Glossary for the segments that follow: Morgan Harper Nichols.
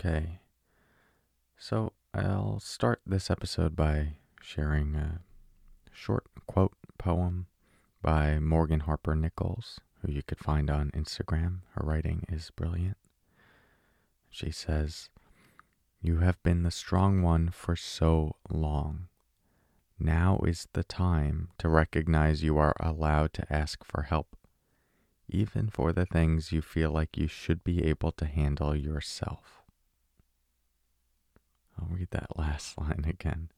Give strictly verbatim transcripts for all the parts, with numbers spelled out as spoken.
Okay, so I'll start this episode by sharing a short quote poem by Morgan Harper Nichols, who you could find on Instagram. Her writing is brilliant. She says, "You have been the strong one for so long. Now is the time to recognize you are allowed to ask for help, even for the things you feel like you should be able to handle yourself." I'll read that last line again.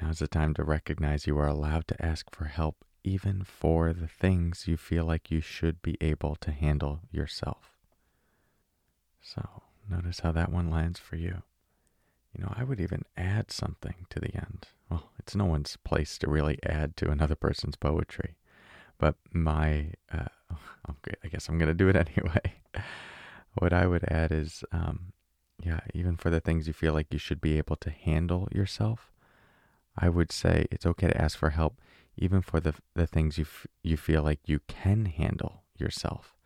Now's the time to recognize you are allowed to ask for help, even for the things you feel like you should be able to handle yourself. So, notice how that one lands for you. You know, I would even add something to the end. Well, it's no one's place to really add to another person's poetry. But my, uh, okay, I guess I'm going to do it anyway. What I would add is, um, Yeah, even for the things you feel like you should be able to handle yourself, I would say it's okay to ask for help, even for the the things you f- you feel like you can handle yourself.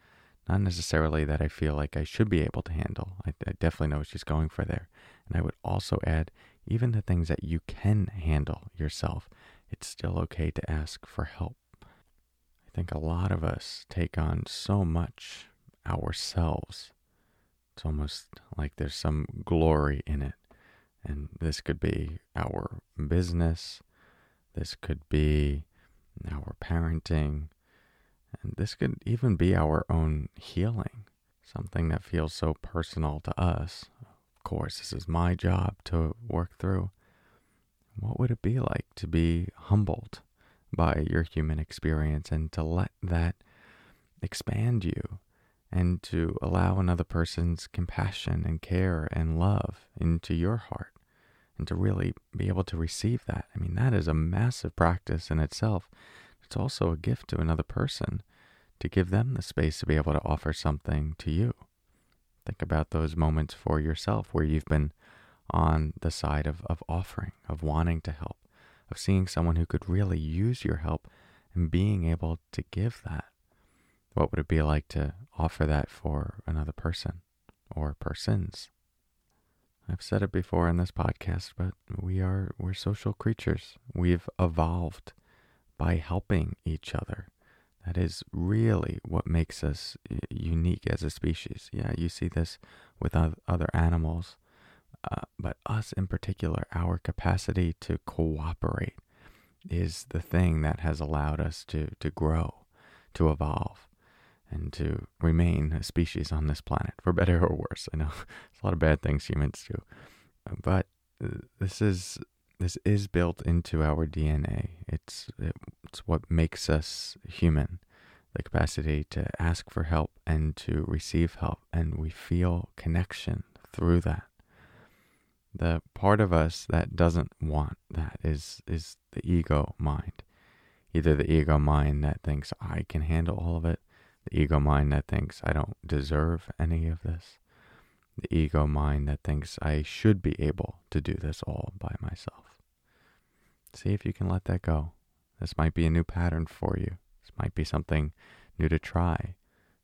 Not necessarily that I feel like I should be able to handle. I, I definitely know what she's going for there. And I would also add, even the things that you can handle yourself, it's still okay to ask for help. I think a lot of us take on so much ourselves. It's almost like there's some glory in it. And this could be our business. This could be our parenting. And this could even be our own healing. Something that feels so personal to us. Of course, this is my job to work through. What would it be like to be humbled by your human experience and to let that expand you? And to allow another person's compassion and care and love into your heart, and to really be able to receive that. I mean, that is a massive practice in itself. It's also a gift to another person, to give them the space to be able to offer something to you. Think about those moments for yourself where you've been on the side of, of offering, of wanting to help, of seeing someone who could really use your help and being able to give that. What would it be like to offer that for another person or persons? I've said it before in this podcast, but we are, we're social creatures. We've evolved by helping each other. That is really what makes us unique as a species. Yeah, you see this with other animals, uh, but us in particular, our capacity to cooperate is the thing that has allowed us to, to grow, to evolve, and to remain a species on this planet, for better or worse. I know there's a lot of bad things humans do, but this is this is built into our D N A. It's it's what makes us human, the capacity to ask for help and to receive help, and we feel connection through that. The part of us that doesn't want that is is the ego mind, either the ego mind that thinks I can handle all of it, the ego mind that thinks I don't deserve any of this, the ego mind that thinks I should be able to do this all by myself. See if you can let that go. This might be a new pattern for you. This might be something new to try.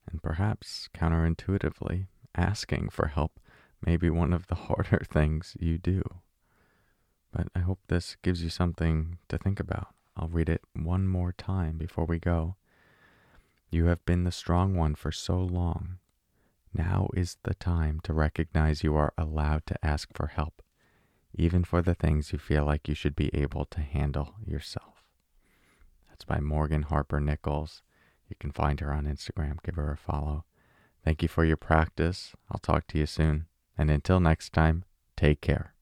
And perhaps counterintuitively, asking for help may be one of the harder things you do. But I hope this gives you something to think about. I'll read it one more time before we go. You have been the strong one for so long. Now is the time to recognize you are allowed to ask for help, even for the things you feel like you should be able to handle yourself. That's by Morgan Harper Nichols. You can find her on Instagram. Give her a follow. Thank you for your practice. I'll talk to you soon. And until next time, take care.